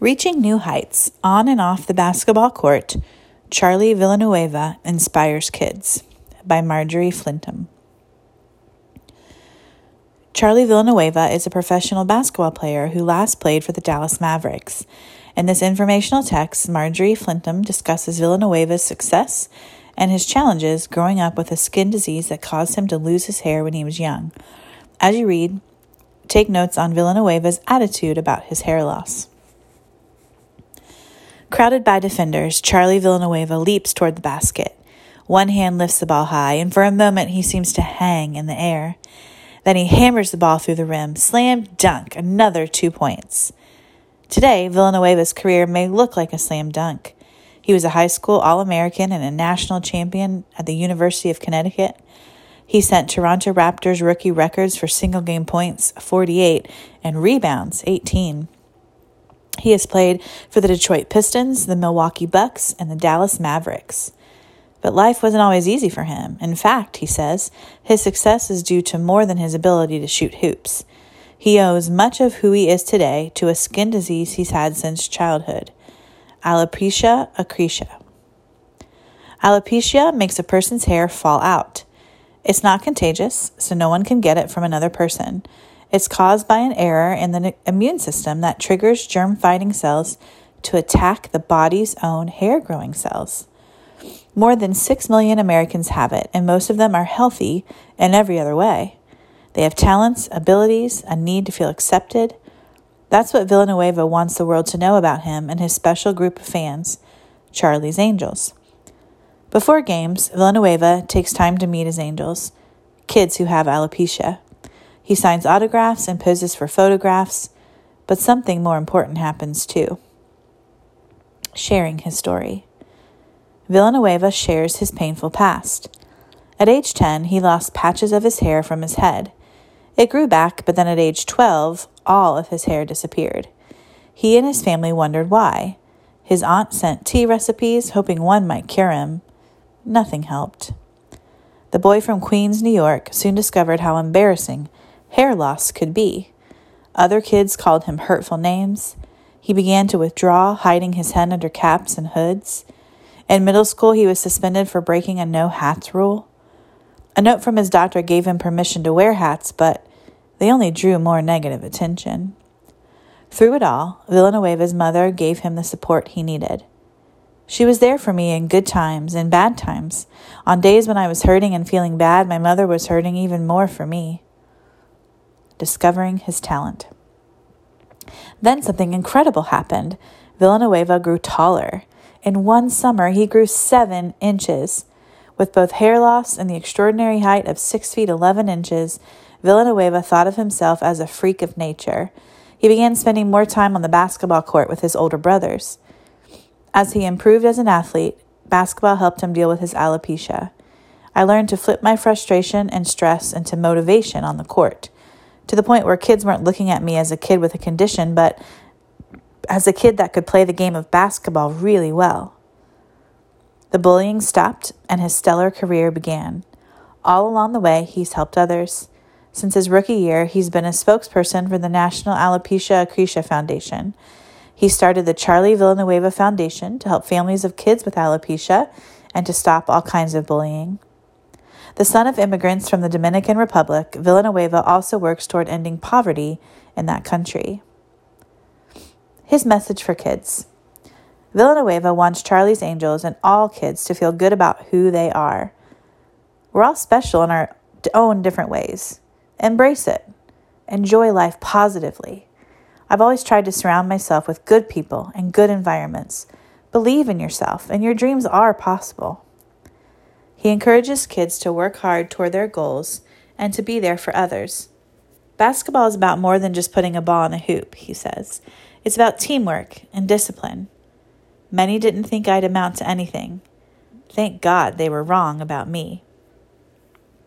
Reaching new heights on and off the basketball court, Charlie Villanueva Inspires Kids by Marjorie Flintem. Charlie Villanueva is a professional basketball player who last played for the Dallas Mavericks. In this informational text, Marjorie Flintem discusses Villanueva's success and his challenges growing up with a skin disease that caused him to lose his hair when he was young. As you read, take notes on Villanueva's attitude about his hair loss. Crowded by defenders, Charlie Villanueva leaps toward the basket. One hand lifts the ball high, and for a moment he seems to hang in the air. Then he hammers the ball through the rim, slam dunk, another 2 points. Today, Villanueva's career may look like a slam dunk. He was a high school All-American and a national champion at the University of Connecticut. He sent Toronto Raptors rookie records for single-game points, 48, and rebounds, 18. He has played for the Detroit Pistons, the Milwaukee Bucks, and the Dallas Mavericks. But life wasn't always easy for him. In fact, he says, his success is due to more than his ability to shoot hoops. He owes much of who he is today to a skin disease he's had since childhood, alopecia areata. Alopecia makes a person's hair fall out. It's not contagious, so no one can get it from another person. It's caused by an error in the immune system that triggers germ-fighting cells to attack the body's own hair-growing cells. More than 6 million Americans have it, and most of them are healthy in every other way. They have talents, abilities, a need to feel accepted. That's what Villanueva wants the world to know about him and his special group of fans, Charlie's Angels. Before games, Villanueva takes time to meet his angels, kids who have alopecia. He signs autographs and poses for photographs, but something more important happens too. Sharing his story. Villanueva shares his painful past. At age 10, he lost patches of his hair from his head. It grew back, but then at age 12, all of his hair disappeared. He and his family wondered why. His aunt sent tea recipes, hoping one might cure him. Nothing helped. The boy from Queens, New York, soon discovered how embarrassing hair loss could be. Other kids called him hurtful names. He began to withdraw, hiding his head under caps and hoods. In middle school, he was suspended for breaking a no-hats rule. A note from his doctor gave him permission to wear hats, but they only drew more negative attention. Through it all, Villanueva's mother gave him the support he needed. She was there for me in good times and bad times. On days when I was hurting and feeling bad, my mother was hurting even more for me. Discovering his talent. Then something incredible happened. Villanueva grew taller. In one summer, he grew 7 inches. With both hair loss and the extraordinary height of 6 feet 11 inches, Villanueva thought of himself as a freak of nature. He began spending more time on the basketball court with his older brothers. As he improved as an athlete, basketball helped him deal with his alopecia. I learned to flip my frustration and stress into motivation on the court, to the point where kids weren't looking at me as a kid with a condition, but as a kid that could play the game of basketball really well. The bullying stopped and his stellar career began. All along the way, he's helped others. Since his rookie year, he's been a spokesperson for the National Alopecia Areata Foundation. He started the Charlie Villanueva Foundation to help families of kids with alopecia and to stop all kinds of bullying. The son of immigrants from the Dominican Republic, Villanueva also works toward ending poverty in that country. His message for kids. Villanueva wants Charlie's Angels and all kids to feel good about who they are. We're all special in our own different ways. Embrace it. Enjoy life positively. I've always tried to surround myself with good people and good environments. Believe in yourself, and your dreams are possible. He encourages kids to work hard toward their goals and to be there for others. Basketball is about more than just putting a ball in a hoop, he says. It's about teamwork and discipline. Many didn't think I'd amount to anything. Thank God they were wrong about me.